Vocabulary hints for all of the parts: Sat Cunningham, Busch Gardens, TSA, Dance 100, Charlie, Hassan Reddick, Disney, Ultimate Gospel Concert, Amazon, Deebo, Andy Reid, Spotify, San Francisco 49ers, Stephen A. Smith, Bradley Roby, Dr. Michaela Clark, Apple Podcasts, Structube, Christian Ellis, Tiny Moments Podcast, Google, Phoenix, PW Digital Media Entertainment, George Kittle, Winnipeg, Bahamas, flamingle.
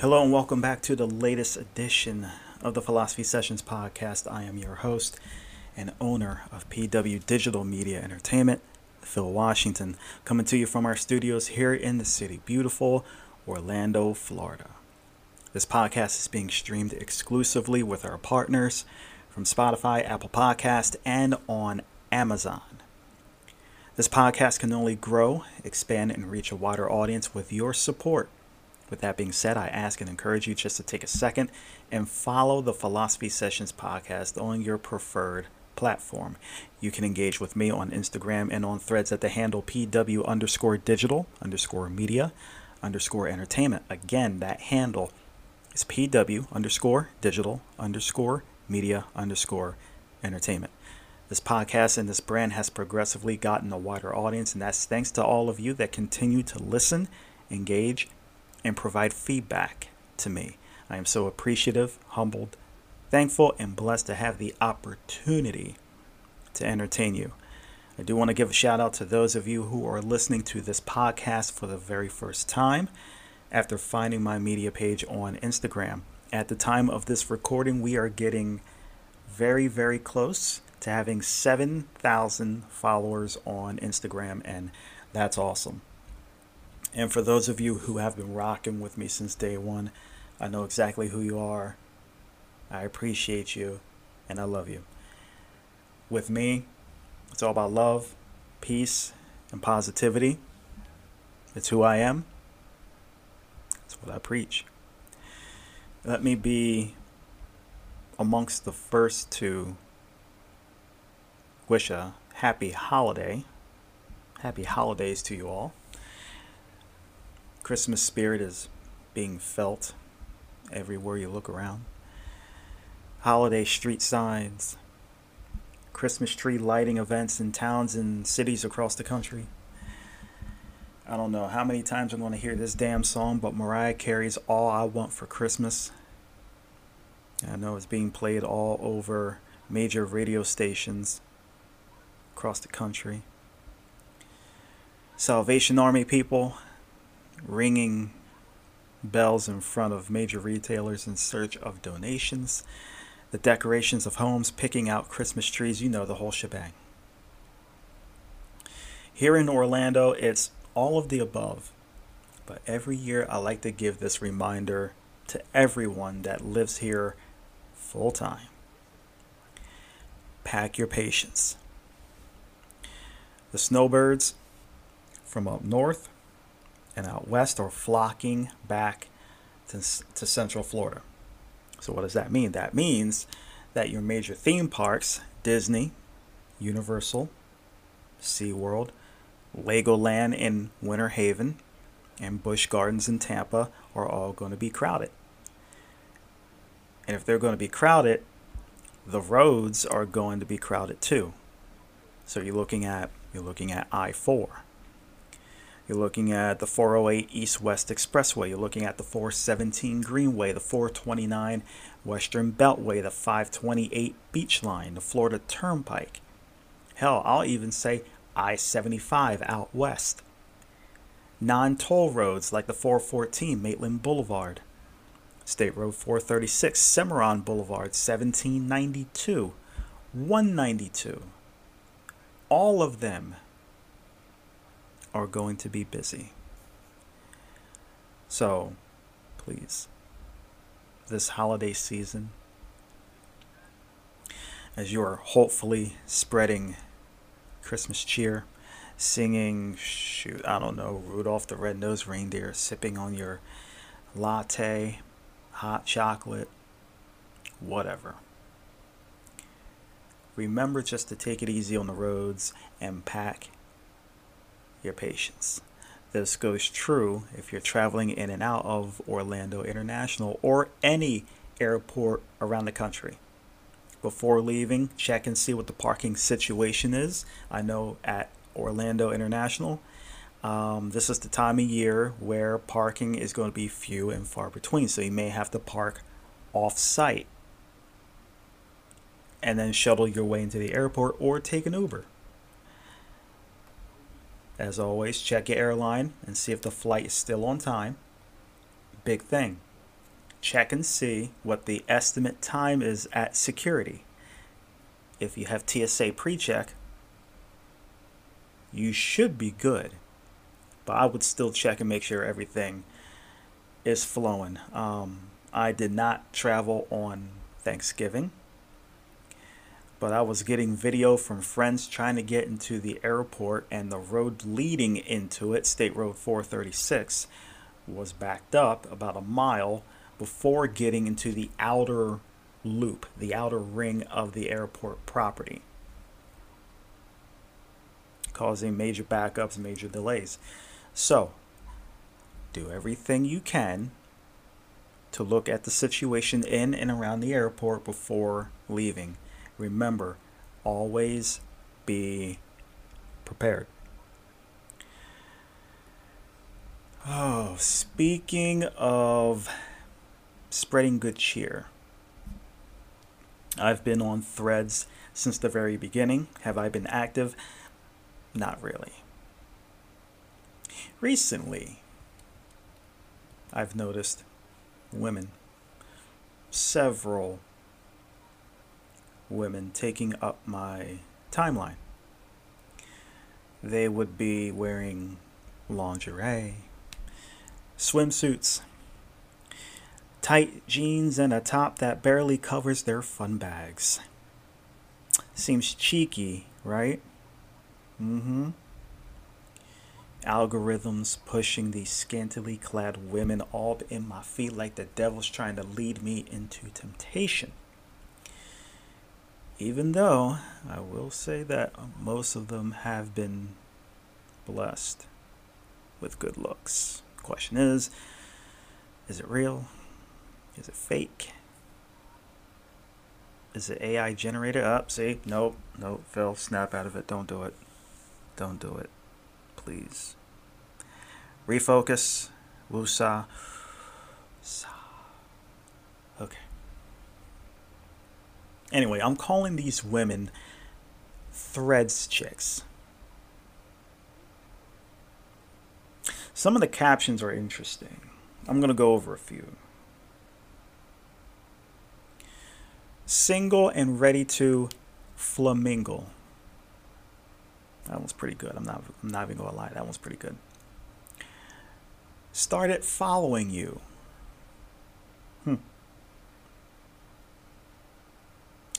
Hello and welcome back to the latest edition of the Philosophy Sessions Podcast. I am your host and owner of PW Digital Media Entertainment, Phil Washington, coming to you from our studios here in the city, beautiful Orlando, Florida. This podcast is being streamed exclusively with our partners from Spotify, Apple Podcasts, and on Amazon. This podcast can only grow, expand, and reach a wider audience with your support. With that being said, I ask and encourage you just to take a second and follow the Philosophy Sessions Podcast on your preferred platform. You can engage with me on Instagram and on Threads at the handle PW_digital_media_entertainment. Again, that handle is PW_digital_media_entertainment. This podcast and this brand has progressively gotten a wider audience, and that's thanks to all of you that continue to listen, engage, and provide feedback to me. I am so appreciative, humbled, thankful, and blessed to have the opportunity to entertain you. I do want to give a shout out to those of you who are listening to this podcast for the very first time after finding my media page on Instagram. At the time of this recording, we are getting very, very close to having 7,000 followers on Instagram, and that's awesome. And for those of you who have been rocking with me since day one, I know exactly who you are. I appreciate you, and I love you. With me, it's all about love, peace, and positivity. It's who I am. It's what I preach. Let me be amongst the first to wish a happy holiday. Happy holidays to you all. Christmas spirit is being felt everywhere you look around. Holiday street signs, Christmas tree lighting events in towns and cities across the country. I don't know how many times I'm going to hear this damn song, but Mariah Carey's All I Want for Christmas. I know it's being played all over major radio stations across the country. Salvation Army people ringing bells in front of major retailers in search of donations, the decorations of homes, picking out Christmas trees, you know, the whole shebang. Here in Orlando, it's all of the above, but every year I like to give this reminder to everyone that lives here full time. Pack your patience. The snowbirds from up north and out west are flocking back to Central Florida. So what does that mean? That means that your major theme parks, Disney, Universal, SeaWorld, Legoland in Winter Haven, and Busch Gardens in Tampa are all going to be crowded. And if they're going to be crowded, the roads are going to be crowded too. So you're looking at I-4. You're looking at the 408 East-West Expressway. You're looking at the 417 Greenway, the 429 Western Beltway, the 528 Beach Line, the Florida Turnpike. Hell, I'll even say I-75 out west. Non-toll roads like the 414 Maitland Boulevard, State Road 436, Cimarron Boulevard, 1792, 192. All of them are going to be busy. So please, this holiday season, as you are hopefully spreading Christmas cheer, singing, Rudolph the Red-Nosed Reindeer, sipping on your latte, hot chocolate, whatever, remember just to take it easy on the roads and pack your patience. This goes true if you're traveling in and out of Orlando International or any airport around the country. Before leaving, check and see what the parking situation is. I know at Orlando International, this is the time of year where parking is going to be few and far between, so you may have to park off-site and then shuttle your way into the airport or take an Uber. As always, check your airline and see if the flight is still on time. Big thing. check and see what the estimate time is at security. If you have TSA pre-check, you should be good. But I would still check and make sure everything is flowing. I did not travel on Thanksgiving, but I was getting video from friends trying to get into the airport, and the road leading into it, State Road 436, was backed up about a mile before getting into the outer loop, the outer ring of the airport property, causing major backups, major delays. So, do everything you can to look at the situation in and around the airport before leaving. Remember, always be prepared. Oh, speaking of spreading good cheer, I've been on Threads since the very beginning. Have I been active? Not really. Recently, I've noticed women, several women, taking up my timeline. They would be wearing lingerie, swimsuits, tight jeans, and a top that barely covers their fun bags. Seems cheeky, right? Algorithms pushing these scantily clad women all in my feet like the devil's trying to lead me into temptation. Even though I will say that most of them have been blessed with good looks. Question is it real? Is it fake? Is it AI generated? See, nope, Phil, snap out of it. Don't do it. Don't do it. Please. Refocus. Woosah. Okay. Anyway, I'm calling these women Threads chicks. Some of the captions are interesting. I'm going to go over a few. Single and ready to flamingle. That one's pretty good. I'm not even going to lie. That one's pretty good. Started following you.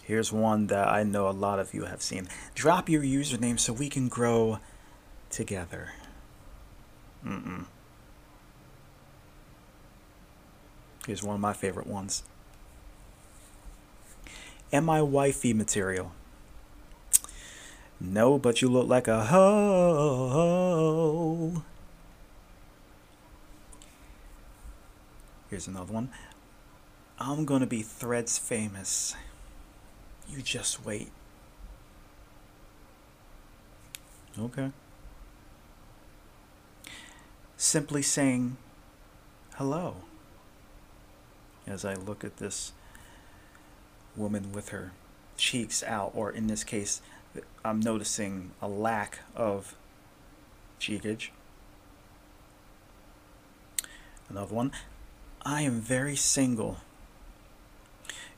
Here's one that I know a lot of you have seen. Drop your username so we can grow together. Here's one of my favorite ones. Am I wifey material? No, but you look like a hoe. Here's another one. I'm gonna be Threads famous. You just wait. Okay. Simply saying hello as I look at this woman with her cheeks out, or in this case, I'm noticing a lack of cheekage. Another one. I am very single.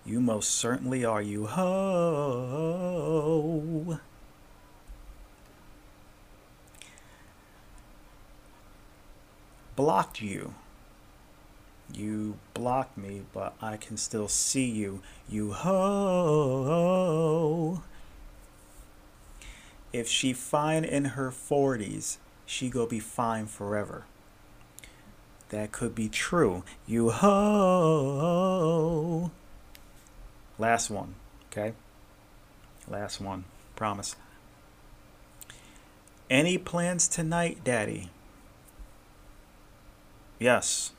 You most certainly are, you ho. Blocked you. You blocked me, but I can still see you, you ho. If she fine in her 40s, she go be fine forever. That could be true, you ho. Last one, okay? Last one, promise. Any plans tonight, Daddy? Yes.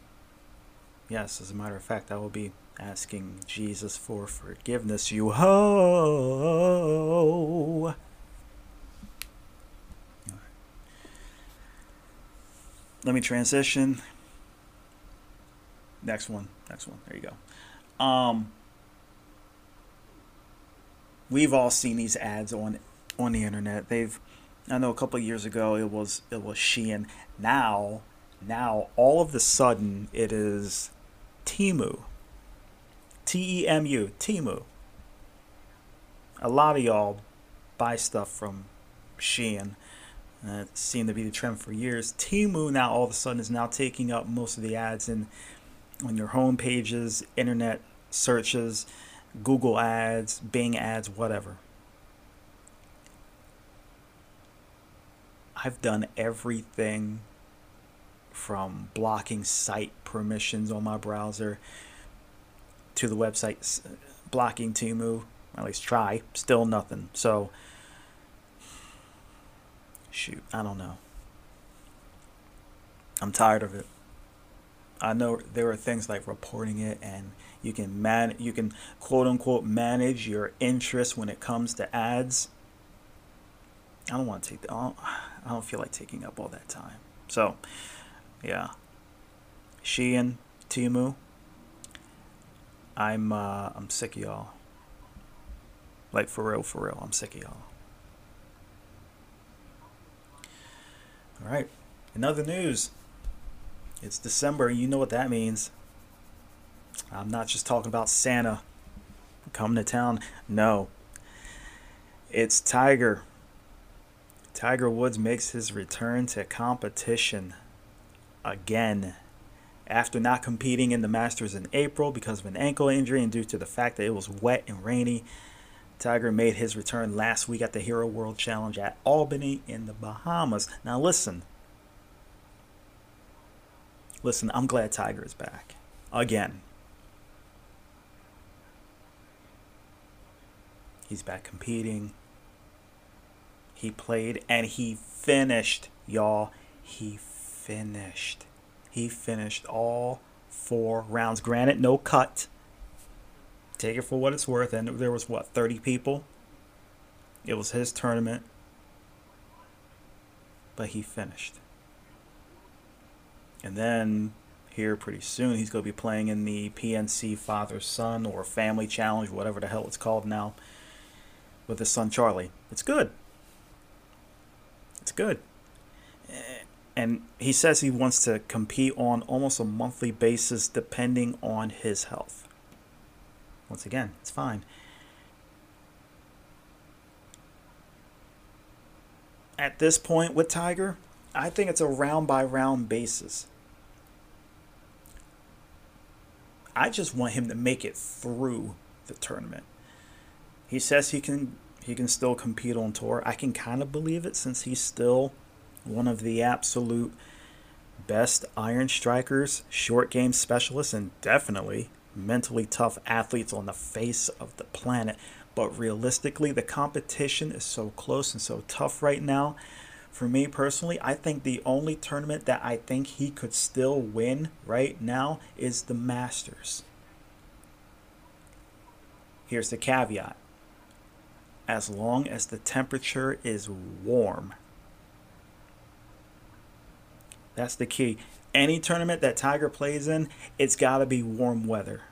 Yes, as a matter of fact, I will be asking Jesus for forgiveness, you ho. Let me transition. Next one. There you go. We've all seen these ads on the internet. I know a couple of years ago it was Shein. Now all of the sudden it is Temu. T-E-M-U, Temu. A lot of y'all buy stuff from Shein. That seemed to be the trend for years. Temu now all of a sudden is now taking up most of the ads in on your home pages, internet searches, Google ads, Bing ads, whatever. I've done everything from blocking site permissions on my browser to the website blocking Temu. At least try. Still nothing. So, shoot, I don't know. I'm tired of it. I know there are things like reporting it, and you can quote unquote manage your interest when it comes to ads. I don't want to take that. I don't feel like taking up all that time. So, yeah. Shein, Temu. I'm sick of y'all. Like, for real, I'm sick of y'all. All right, in other news, it's December, you know what that means. I'm not just talking about Santa coming to town. No, it's Tiger. Tiger Woods makes his return to competition again. After not competing in the Masters in April because of an ankle injury and due to the fact that it was wet and rainy, Tiger made his return last week at the Hero World Challenge at Albany in the Bahamas. Now listen, I'm glad Tiger is back again. He's back competing. He played and he finished, y'all. He finished all four rounds. Granted, no cut. Take it for what it's worth. And there was, 30 people? It was his tournament. But he finished. And then, here pretty soon, he's going to be playing in the PNC Father-Son or Family Challenge, whatever the hell it's called now, with his son Charlie. It's good. It's good. And he says he wants to compete on almost a monthly basis depending on his health. Once again, it's fine. At this point with Tiger, I think it's a round-by-round basis. I just want him to make it through the tournament. He says he can still compete on tour. I can kind of believe it since he's still one of the absolute best iron strikers, short game specialists, and definitely mentally tough athletes on the face of the planet. But realistically, the competition is so close and so tough right now. For me personally, I think the only tournament that I think he could still win right now is the Masters. Here's the caveat. As long as the temperature is warm. That's the key. Any tournament that Tiger plays in, it's got to be warm weather.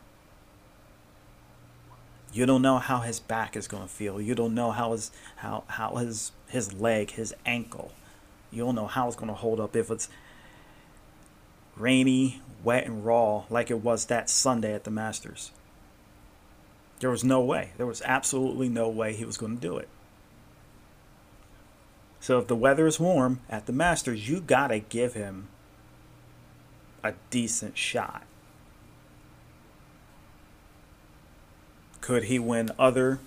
You don't know how his back is going to feel. You don't know how his leg, his ankle. You don't know how it's going to hold up if it's rainy, wet, and raw like it was that Sunday at the Masters. There was no way. There was absolutely no way he was going to do it. So if the weather is warm at the Masters, you got to give him a decent shot. Could he win other,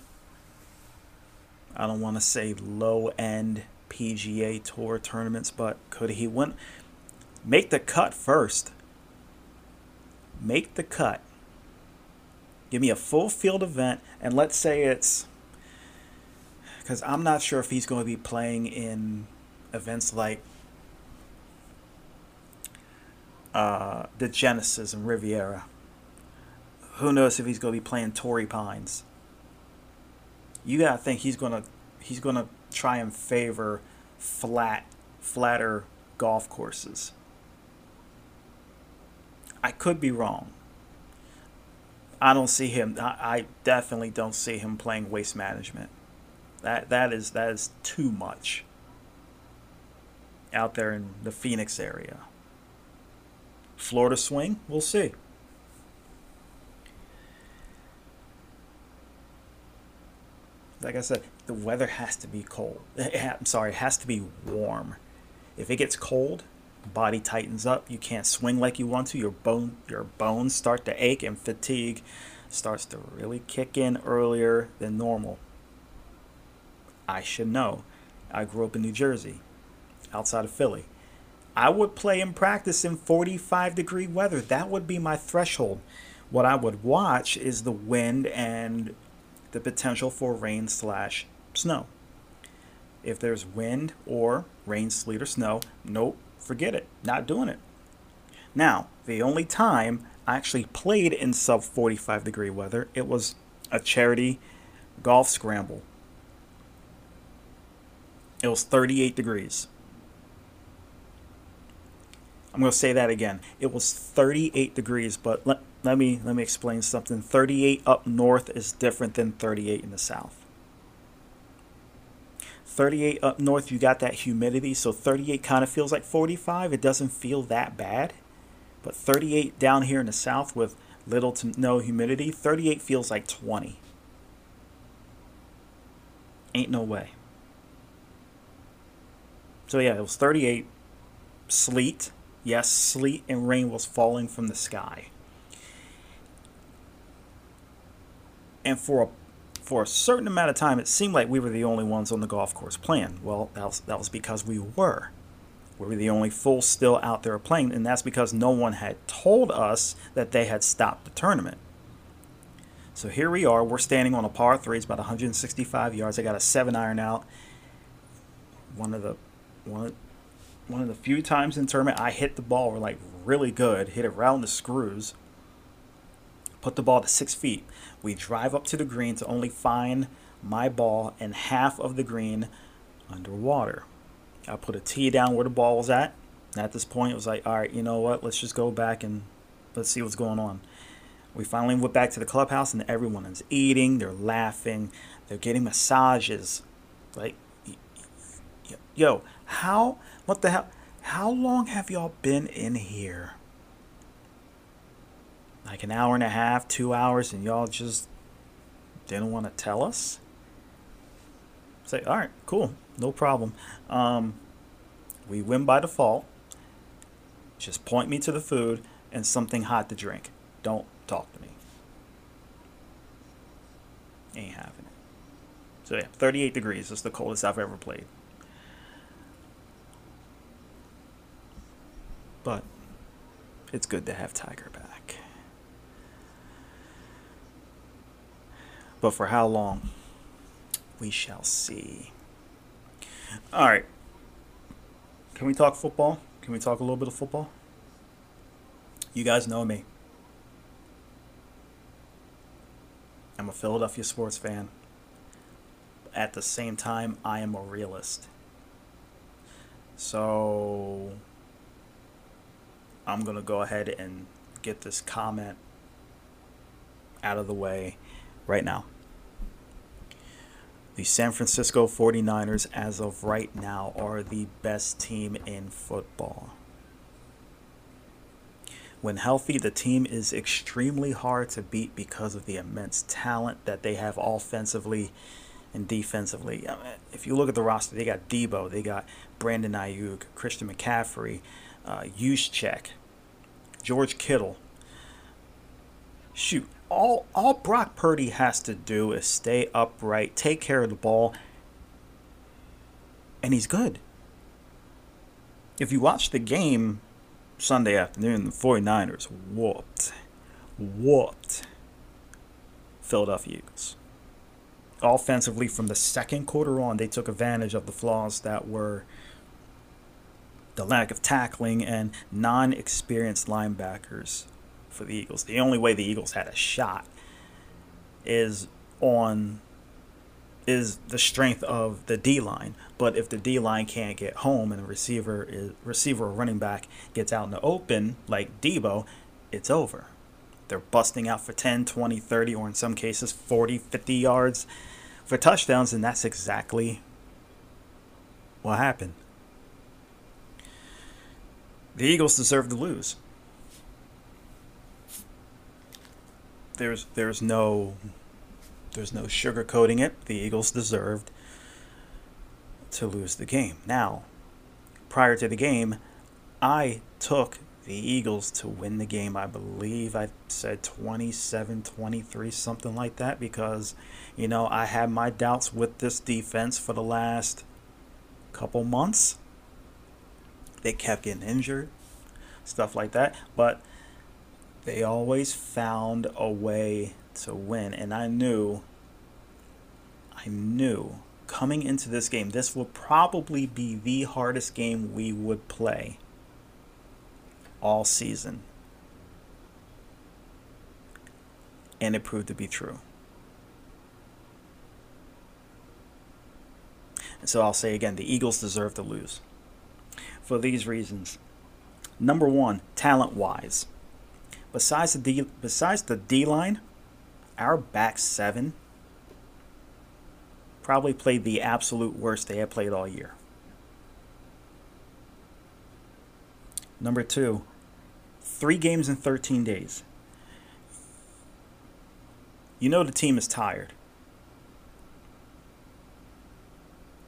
I don't want to say low-end PGA Tour tournaments, but could he win? Make the cut first. Make the cut. Give me a full field event, and let's say it's, because I'm not sure if he's going to be playing in events like the Genesis and Riviera. Who knows if he's going to be playing Torrey Pines. You gotta think he's gonna try and favor flatter golf courses. I could be wrong. I don't see him. I definitely don't see him playing Waste Management. That is too much. Out there in the Phoenix area. Florida swing, we'll see. I said, the weather has to be cold. I'm sorry, it has to be warm. If it gets cold, body tightens up. You can't swing like you want to. Your bones start to ache, and fatigue starts to really kick in earlier than normal. I should know. I grew up in New Jersey, outside of Philly. I would play and practice in 45-degree weather. That would be my threshold. What I would watch is the wind and the potential for rain/snow. If there's wind or rain, sleet, or snow, nope, forget it. Not doing it. Now, the only time I actually played in sub 45-degree weather, it was a charity golf scramble. It was 38 degrees. I'm going to say that again. It was 38 degrees, but let me explain something. 38 up north is different than 38 in the south. 38 up north, you got that humidity, so 38 kind of feels like 45. It doesn't feel that bad. But 38 down here in the south with little to no humidity, 38 feels like 20. Ain't no way. So yeah, it was 38. Sleet. Yes, sleet and rain was falling from the sky. And for a certain amount of time, it seemed like we were the only ones on the golf course playing. Well, that was because we were. We were the only fools still out there playing, and that's because no one had told us that they had stopped the tournament. So here we are. We're standing on a par 3. It's about 165 yards. I got a 7-iron out. One of the few times in tournament I hit the ball like really good. Hit it round the screws. Put the ball to 6 feet. We drive up to the green to only find my ball and half of the green underwater. I put a tee down where the ball was at. And at this point, it was like, all right, you know what? Let's just go back and let's see what's going on. We finally went back to the clubhouse, and everyone is eating. They're laughing. They're getting massages. Like, yo, how? What the hell? How long have y'all been in here? Like an hour and a half, 2 hours, and y'all just didn't want to tell us? Say, all right, cool. No problem. We win by default. Just point me to the food and something hot to drink. Don't talk to me. Ain't having it. So yeah, 38 degrees is the coldest I've ever played. But it's good to have Tiger back. But for how long? We shall see. All right. Can we talk football? Can we talk a little bit of football? You guys know me. I'm a Philadelphia sports fan. At the same time, I am a realist. So I'm going to go ahead and get this comment out of the way right now. The San Francisco 49ers, as of right now, are the best team in football. When healthy, the team is extremely hard to beat because of the immense talent that they have offensively and defensively. I mean, if you look at the roster, they got Deebo, they got Brandon Ayuk, Christian McCaffrey, Juszczyk, George Kittle. Shoot. All Brock Purdy has to do is stay upright, take care of the ball, and he's good. If you watch the game Sunday afternoon, the 49ers whooped Philadelphia Eagles. Offensively, from the second quarter on, they took advantage of the flaws that were the lack of tackling and non-experienced linebackers for the Eagles. The only way the Eagles had a shot is the strength of the D-line. But if the D-line can't get home and the receiver or running back gets out in the open like Deebo, it's over. They're busting out for 10, 20, 30, or in some cases 40, 50 yards for touchdowns, and that's exactly what happened. The Eagles deserve to lose. There's no There's no sugarcoating it. The Eagles deserved to lose the game. Now, prior to the game, I took the Eagles to win the game. I believe I said 27-23, something like that, because, you know, I had my doubts with this defense for the last couple months. They kept getting injured, stuff like that, but they always found a way to win. And I knew coming into this game, this would probably be the hardest game we would play all season. And it proved to be true. And so I'll say again, the Eagles deserve to lose for these reasons. Number one, talent-wise. Besides the D-line, our back seven probably played the absolute worst they had played all year. Number two, 3 games in 13 days. You know the team is tired.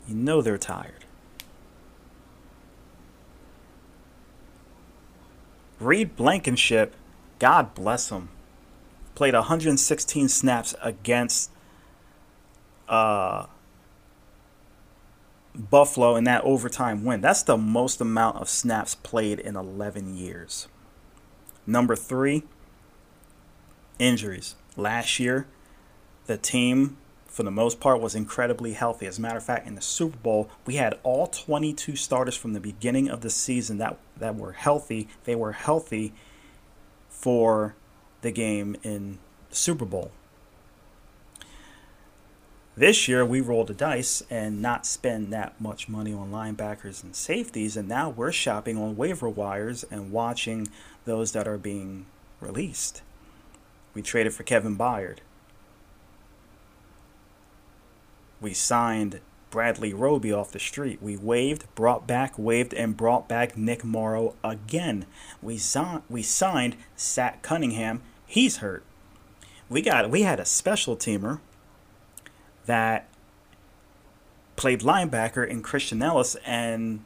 You know they're tired. Reed Blankenship, God bless him, played 116 snaps against Buffalo in that overtime win. That's the most amount of snaps played in 11 years. Number three, injuries. Last year, the team, for the most part, was incredibly healthy. As a matter of fact, in the Super Bowl, we had all 22 starters from the beginning of the season that were healthy. They were healthy for the game in the Super Bowl. This year, we rolled the dice and not spend that much money on linebackers and safeties, and now we're shopping on waiver wires and watching those that are being released. We traded for Kevin Byard. We signed Bradley Roby off the street. We waived and brought back Nick Morrow again. We signed Sat Cunningham. He's hurt. We had a special teamer that played linebacker in Christian Ellis, and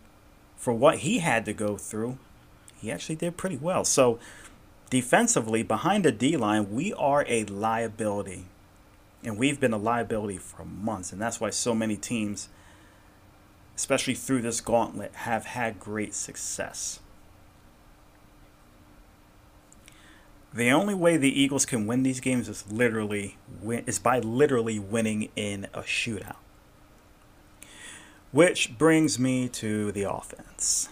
for what he had to go through, he actually did pretty well. So defensively, behind the D-line, we are a liability, and we've been a liability for months, and that's why so many teams, especially through this gauntlet, have had great success. The only way the Eagles can win these games is by literally winning in a shootout. Which brings me to the offense.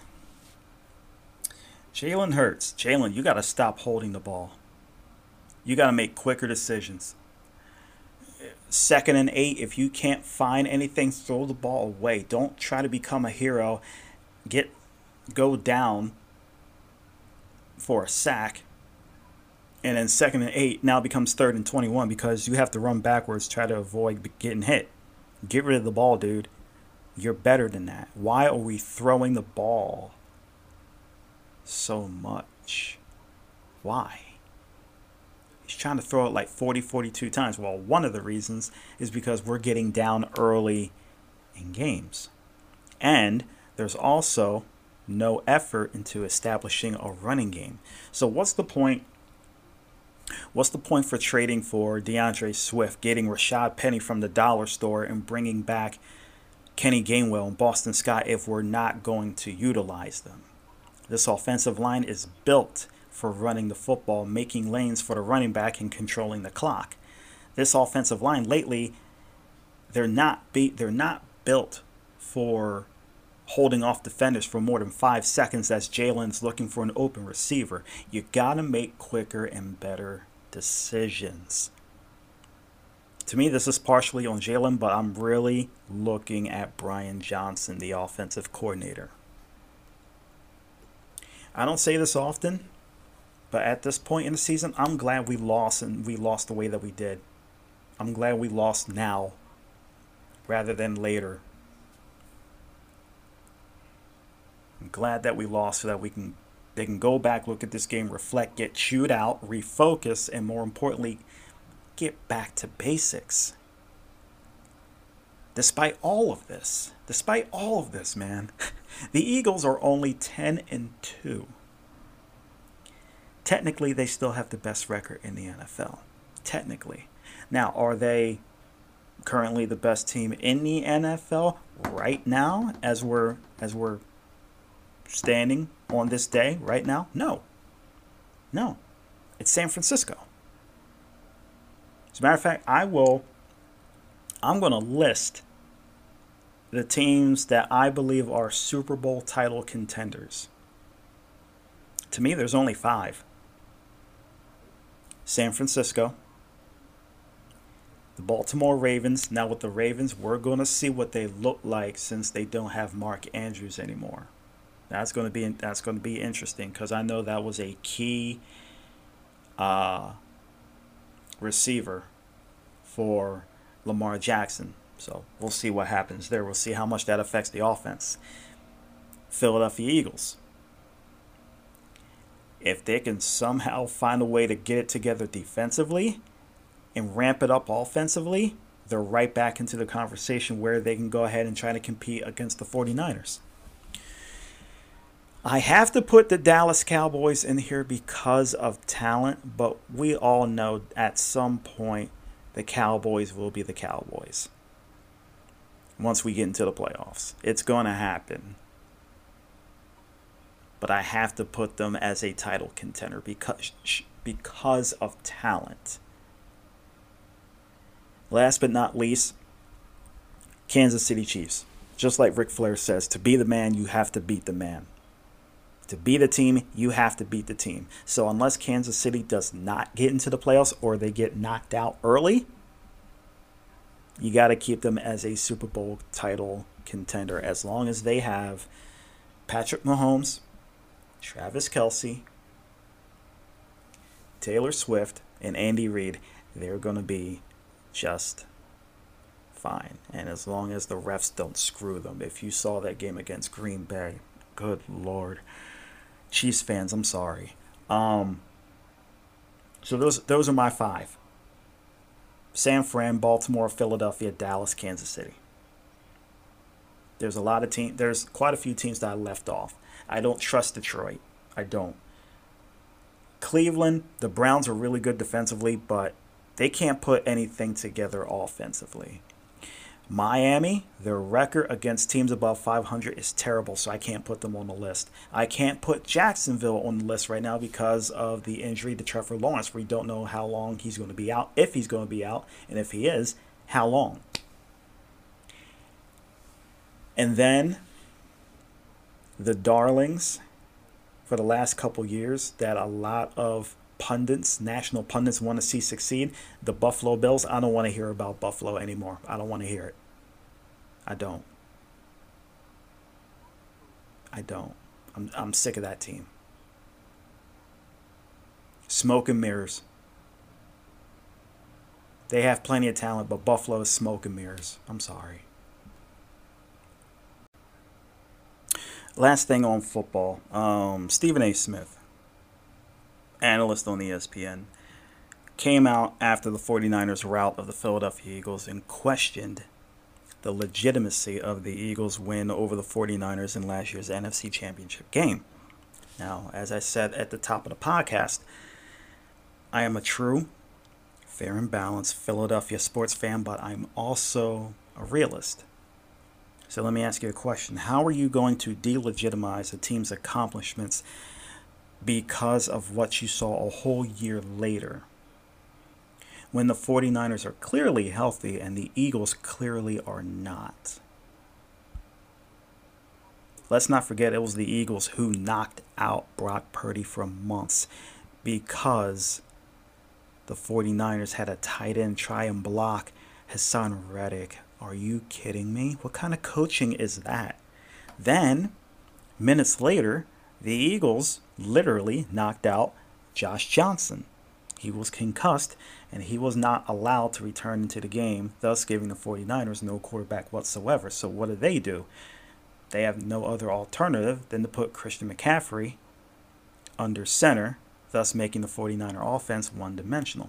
Jalen Hurts. Jalen, you got to stop holding the ball. You got to make quicker decisions. 2nd and 8, if you can't find anything, throw the ball away. Don't try to become a hero. Go down for a sack. And then 2nd and 8 now becomes 3rd and 21 because you have to run backwards, try to avoid getting hit. Get rid of the ball, dude. You're better than that. Why are we throwing the ball so much? Why? He's trying to throw it like 40, 42 times. Well, one of the reasons is because we're getting down early in games. And there's also no effort into establishing a running game. So what's the point? What's the point for trading for DeAndre Swift, getting Rashad Penny from the dollar store, and bringing back Kenny Gainwell and Boston Scott if we're not going to utilize them? This offensive line is built for running the football, making lanes for the running back, and controlling the clock. This offensive line lately, they're not built for holding off defenders for more than 5 seconds as Jalen's looking for an open receiver. You gotta make quicker and better decisions. To me, this is partially on Jalen, but I'm really looking at Brian Johnson, the offensive coordinator. I don't say this often, but at this point in the season, I'm glad we lost, and we lost the way that we did. I'm glad we lost now rather than later. I'm glad that we lost so that they can go back, look at this game, reflect, get chewed out, refocus, and more importantly, get back to basics. Despite all of this, man, the Eagles are only 10-2. Technically, they still have the best record in the NFL. Technically. Now, are they currently the best team in the NFL right now as we're standing on this day right now? No. No. It's San Francisco. As a matter of fact, I'm going to list the teams that I believe are Super Bowl title contenders. To me, there's only 5. San Francisco, the Baltimore Ravens. Now with the Ravens, we're going to see what they look like since they don't have Mark Andrews anymore. That's going to be interesting because I know that was a key receiver for Lamar Jackson. So we'll see what happens there. We'll see how much that affects the offense. Philadelphia Eagles. If they can somehow find a way to get it together defensively and ramp it up offensively, they're right back into the conversation where they can go ahead and try to compete against the 49ers. I have to put the Dallas Cowboys in here because of talent, but we all know at some point the Cowboys will be the Cowboys. Once we get into the playoffs, it's going to happen. But I have to put them as a title contender because of talent. Last but not least, Kansas City Chiefs. Just like Ric Flair says, to be the man, you have to beat the man. To be the team, you have to beat the team. So unless Kansas City does not get into the playoffs or they get knocked out early, you got to keep them as a Super Bowl title contender as long as they have Patrick Mahomes, Travis Kelce, Taylor Swift, and Andy Reid. They're going to be just fine. And as long as the refs don't screw them. If you saw that game against Green Bay, good Lord. Chiefs fans, I'm sorry. So those are my 5. San Fran, Baltimore, Philadelphia, Dallas, Kansas City. There's a lot of teams. There's quite a few teams that I left off. I don't trust Detroit. I don't. Cleveland, the Browns are really good defensively, but they can't put anything together offensively. Miami, their record against teams above 500 is terrible, so I can't put them on the list. I can't put Jacksonville on the list right now because of the injury to Trevor Lawrence. We don't know how long he's going to be out, if he's going to be out, and if he is, how long. And then the darlings for the last couple years that a lot of pundits, national pundits, want to see succeed, the Buffalo Bills. I don't want to hear about Buffalo anymore. I don't want to hear it. I don't. I'm sick of that team. Smoke and mirrors. They have plenty of talent, but Buffalo is smoke and mirrors. I'm sorry. Last thing on football, Stephen A. Smith, analyst on ESPN, came out after the 49ers rout of the Philadelphia Eagles and questioned the legitimacy of the Eagles' win over the 49ers in last year's NFC Championship game. Now, as I said at the top of the podcast, I am a true, fair and balanced Philadelphia sports fan, but I'm also a realist. So let me ask you a question. How are you going to delegitimize a team's accomplishments because of what you saw a whole year later, when the 49ers are clearly healthy and the Eagles clearly are not? Let's not forget it was the Eagles who knocked out Brock Purdy for months because the 49ers had a tight end try and block Hassan Reddick. Are you kidding me? What kind of coaching is that? Then, minutes later, the Eagles literally knocked out Josh Johnson. He was concussed, and he was not allowed to return into the game, thus giving the 49ers no quarterback whatsoever. So what do? They have no other alternative than to put Christian McCaffrey under center, thus making the 49er offense one-dimensional.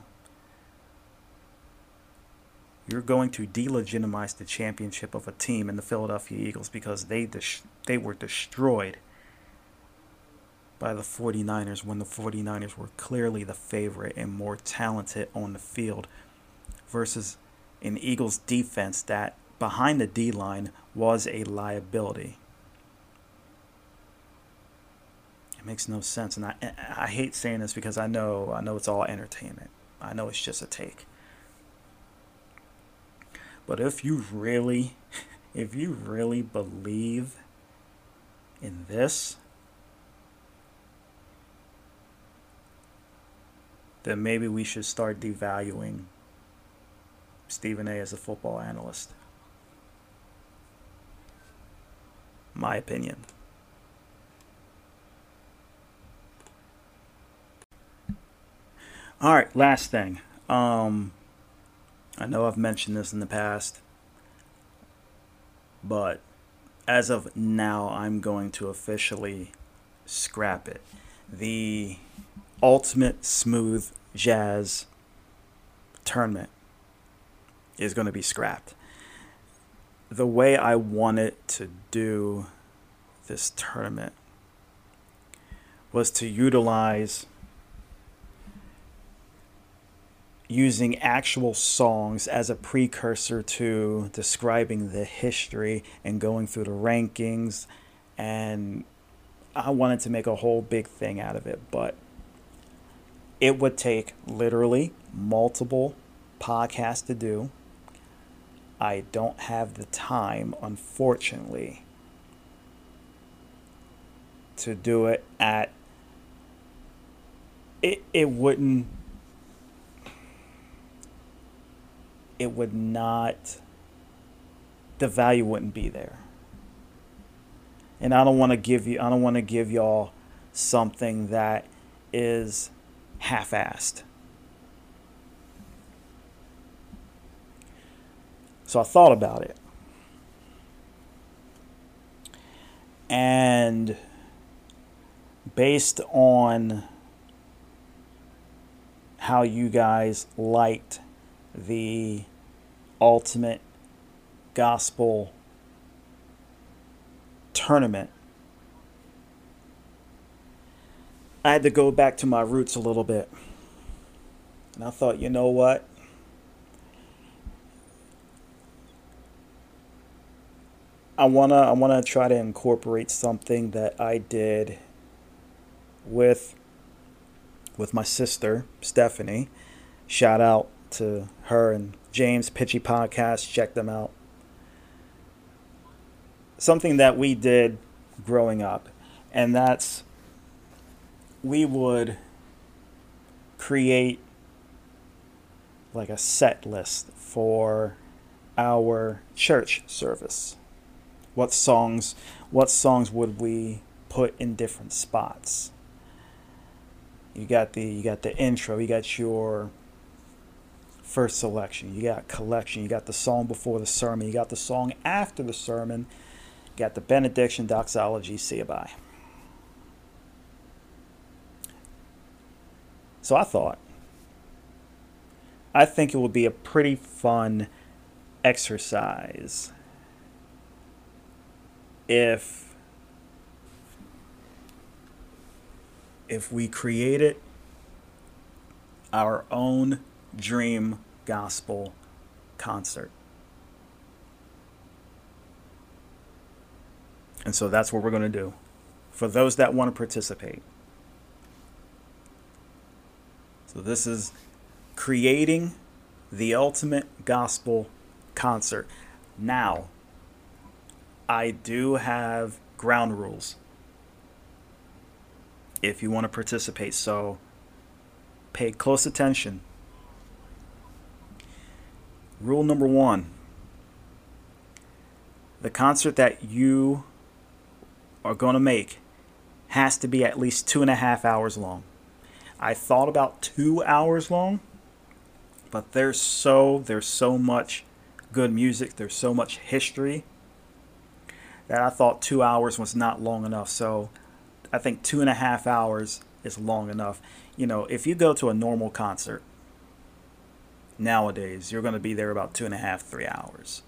you're going to delegitimize the championship of a team in the Philadelphia Eagles, because they were destroyed by the 49ers when the 49ers were clearly the favorite and more talented on the field versus an Eagles defense that behind the D-line was a liability. It makes no sense, and I hate saying this because I know it's all entertainment. I know it's just a take. But if you really believe in this, then maybe we should start devaluing Stephen A as a football analyst. My opinion. All right, last thing. I know I've mentioned this in the past, but as of now, I'm going to officially scrap it. The Ultimate Smooth Jazz tournament is going to be scrapped. The way I wanted to do this tournament was to utilize using actual songs as a precursor to describing the history and going through the rankings. And I wanted to make a whole big thing out of it, but it would take literally multiple podcasts to do. I don't have the time, unfortunately, to do it at... the value wouldn't be there. And I don't want to give y'all something that is half-assed. So I thought about it. And based on how you guys liked the Ultimate Gospel tournament, I had to go back to my roots a little bit. And I thought, you know what? I wanna try to incorporate something that I did with my sister, Stephanie. Shout out to her and James Pitchy Podcast. Check them out. Something that we did growing up, and that's we would create like a set list for our church service. What songs would we put in different spots? You got the intro, you got your first selection, you got collection, you got the song before the sermon, you got the song after the sermon, you got the benediction, doxology, see you bye. So I think it would be a pretty fun exercise if we created our own dream gospel concert. And so that's what we're going to do. For those that want to participate. So this is creating the Ultimate Gospel Concert. Now, I do have ground rules if you want to participate, so pay close attention. Rule number 1, the concert that you are going to make has to be at least 2.5 hours long. I thought about 2 hours long, but there's so much good music, there's so much history, that I thought 2 hours was not long enough. So I think 2.5 hours is long enough. You know, if you go to a normal concert, nowadays, you're going to be there about 2.5 to 3 hours.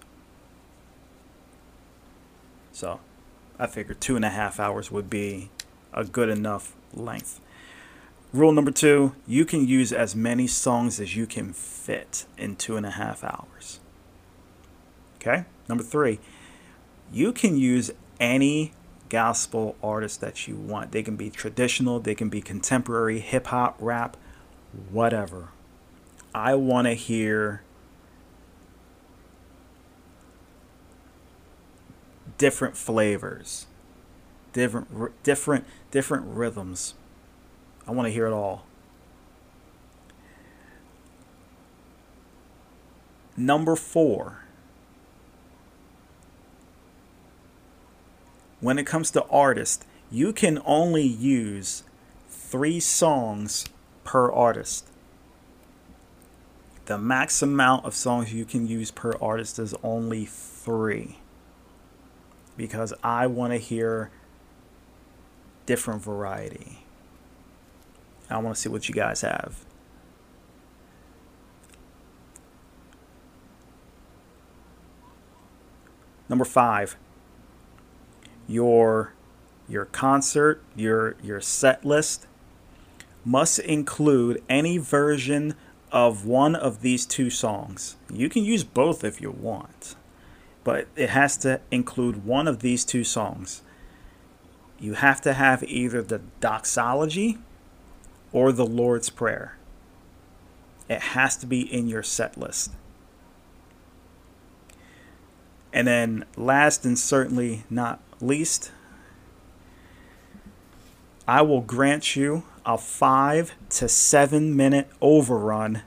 So I figured 2.5 hours would be a good enough length. Rule number 2, you can use as many songs as you can fit in 2.5 hours. Okay? Number 3, you can use any gospel artist that you want. They can be traditional, they can be contemporary, hip hop, rap, whatever. I want to hear different flavors, different rhythms. I want to hear it all. Number 4. When it comes to artists, you can only use 3 songs per artist. The max amount of songs you can use per artist is only 3. Because I want to hear different variety. I want to see what you guys have. Number 5, your concert, your set list must include any version of one of these 2 songs. You can use both if you want, but it has to include one of these 2 songs. You have to have either the doxology or the Lord's Prayer. It has to be in your set list. And then last and certainly not least, I will grant you a 5 to 7 minute overrun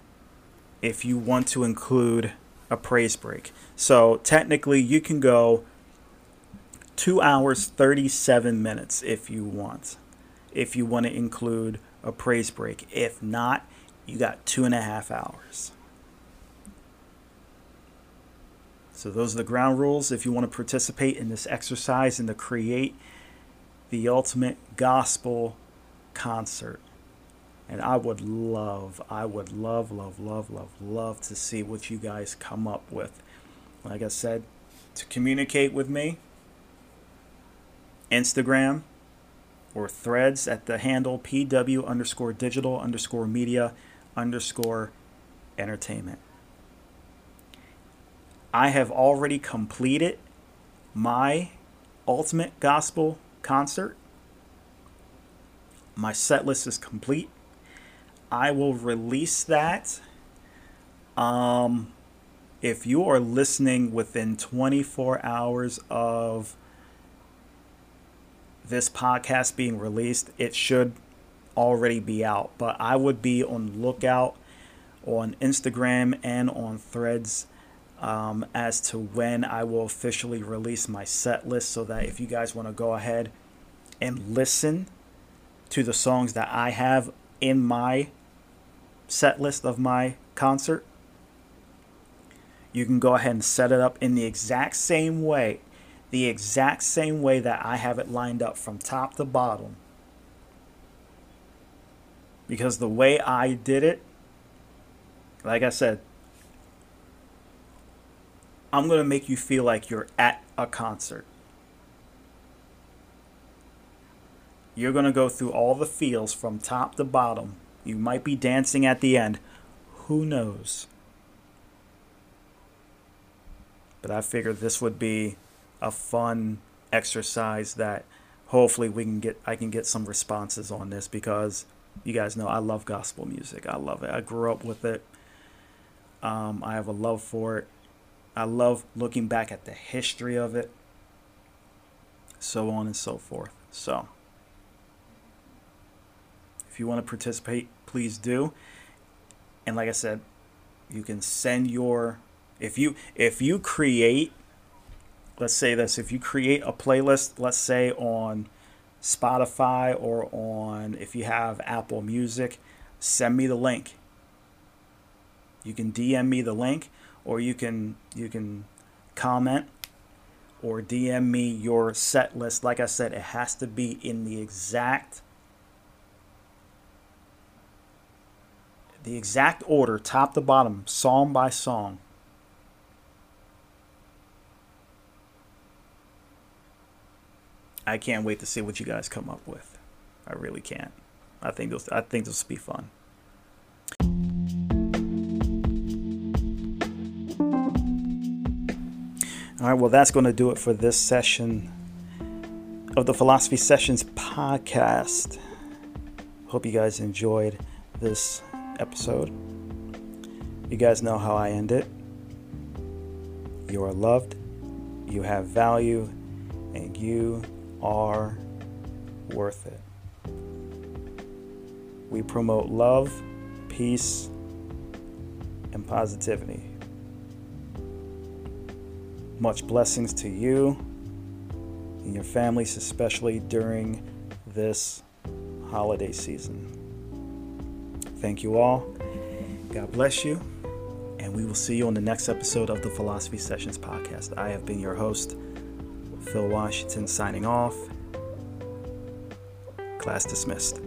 if you want to include a praise break. So technically you can go 2 hours, 37 minutes if you want. If you want to include a praise break. If not, you got 2.5 hours. So those are the ground rules. If you want to participate in this exercise and to create the ultimate gospel concert. And I would love to see what you guys come up with. Like I said, to communicate with me, Instagram, or Threads at the handle PW_digital_media_entertainment. I have already completed my ultimate gospel concert. My set list is complete. I will release that. If you are listening within 24 hours of this podcast being released, it should already be out, but I would be on lookout on Instagram and on Threads as to when I will officially release my set list, so that if you guys want to go ahead and listen to the songs that I have in my set list of my concert, you can go ahead and set it up in the exact same way that I have it lined up from top to bottom. Because the way I did it, like I said, I'm going to make you feel like you're at a concert. You're going to go through all the feels from top to bottom. You might be dancing at the end. Who knows? But I figured this would be a fun exercise that hopefully I can get some responses on this, because you guys know I love gospel music. I love it. I grew up with it. I have a love for it. I love looking back at the history of it, so on and so forth. So if you want to participate, please do. And like I said, you can send your, if you create, let's say this, if you create a playlist, let's say on Spotify or on, if you have Apple Music, send me the link. You can DM me the link, or you can comment or DM me your set list. Like I said, it has to be in the exact the exact order, top to bottom, song by song. I can't wait to see what you guys come up with. I really can't. I think this will be fun. All right, well, that's going to do it for this session of the Philosophy Sessions podcast. Hope you guys enjoyed this episode. You guys know how I end it. You are loved, you have value, and you are worth it. We promote love, peace, and positivity. Much blessings to you and your families, especially during this holiday season. Thank you all. God bless you. And we will see you on the next episode of the Philosophy Sessions podcast. I have been your host, Phil Washington, signing off. Class dismissed.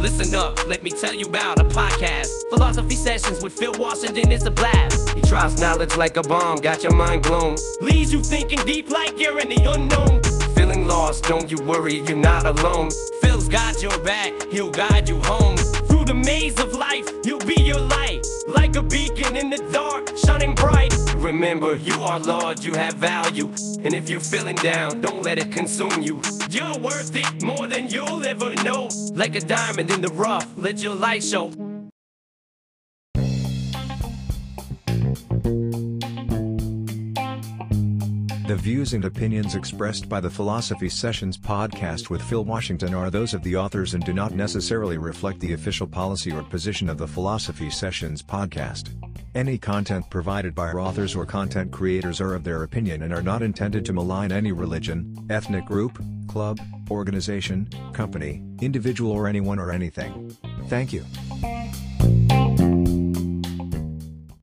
Listen up, let me tell you about a podcast. Philosophy Sessions with Phil Washington is a blast. He drops knowledge like a bomb, got your mind blown. Leaves you thinking deep like you're in the unknown. Feeling lost, don't you worry, you're not alone. Phil's got your back, he'll guide you home. Through the maze of life, he'll be your light. Like a beacon in the dark, shining bright. Remember, you are Lord, you have value. And if you're feeling down, don't let it consume you. You're worth it more than you'll ever know. Like a diamond in the rough, let your light show. The views and opinions expressed by the Philosophy Sessions podcast with Phil Washington are those of the authors and do not necessarily reflect the official policy or position of the Philosophy Sessions podcast. Any content provided by our authors or content creators are of their opinion and are not intended to malign any religion, ethnic group, club, organization, company, individual or anyone or anything. Thank you.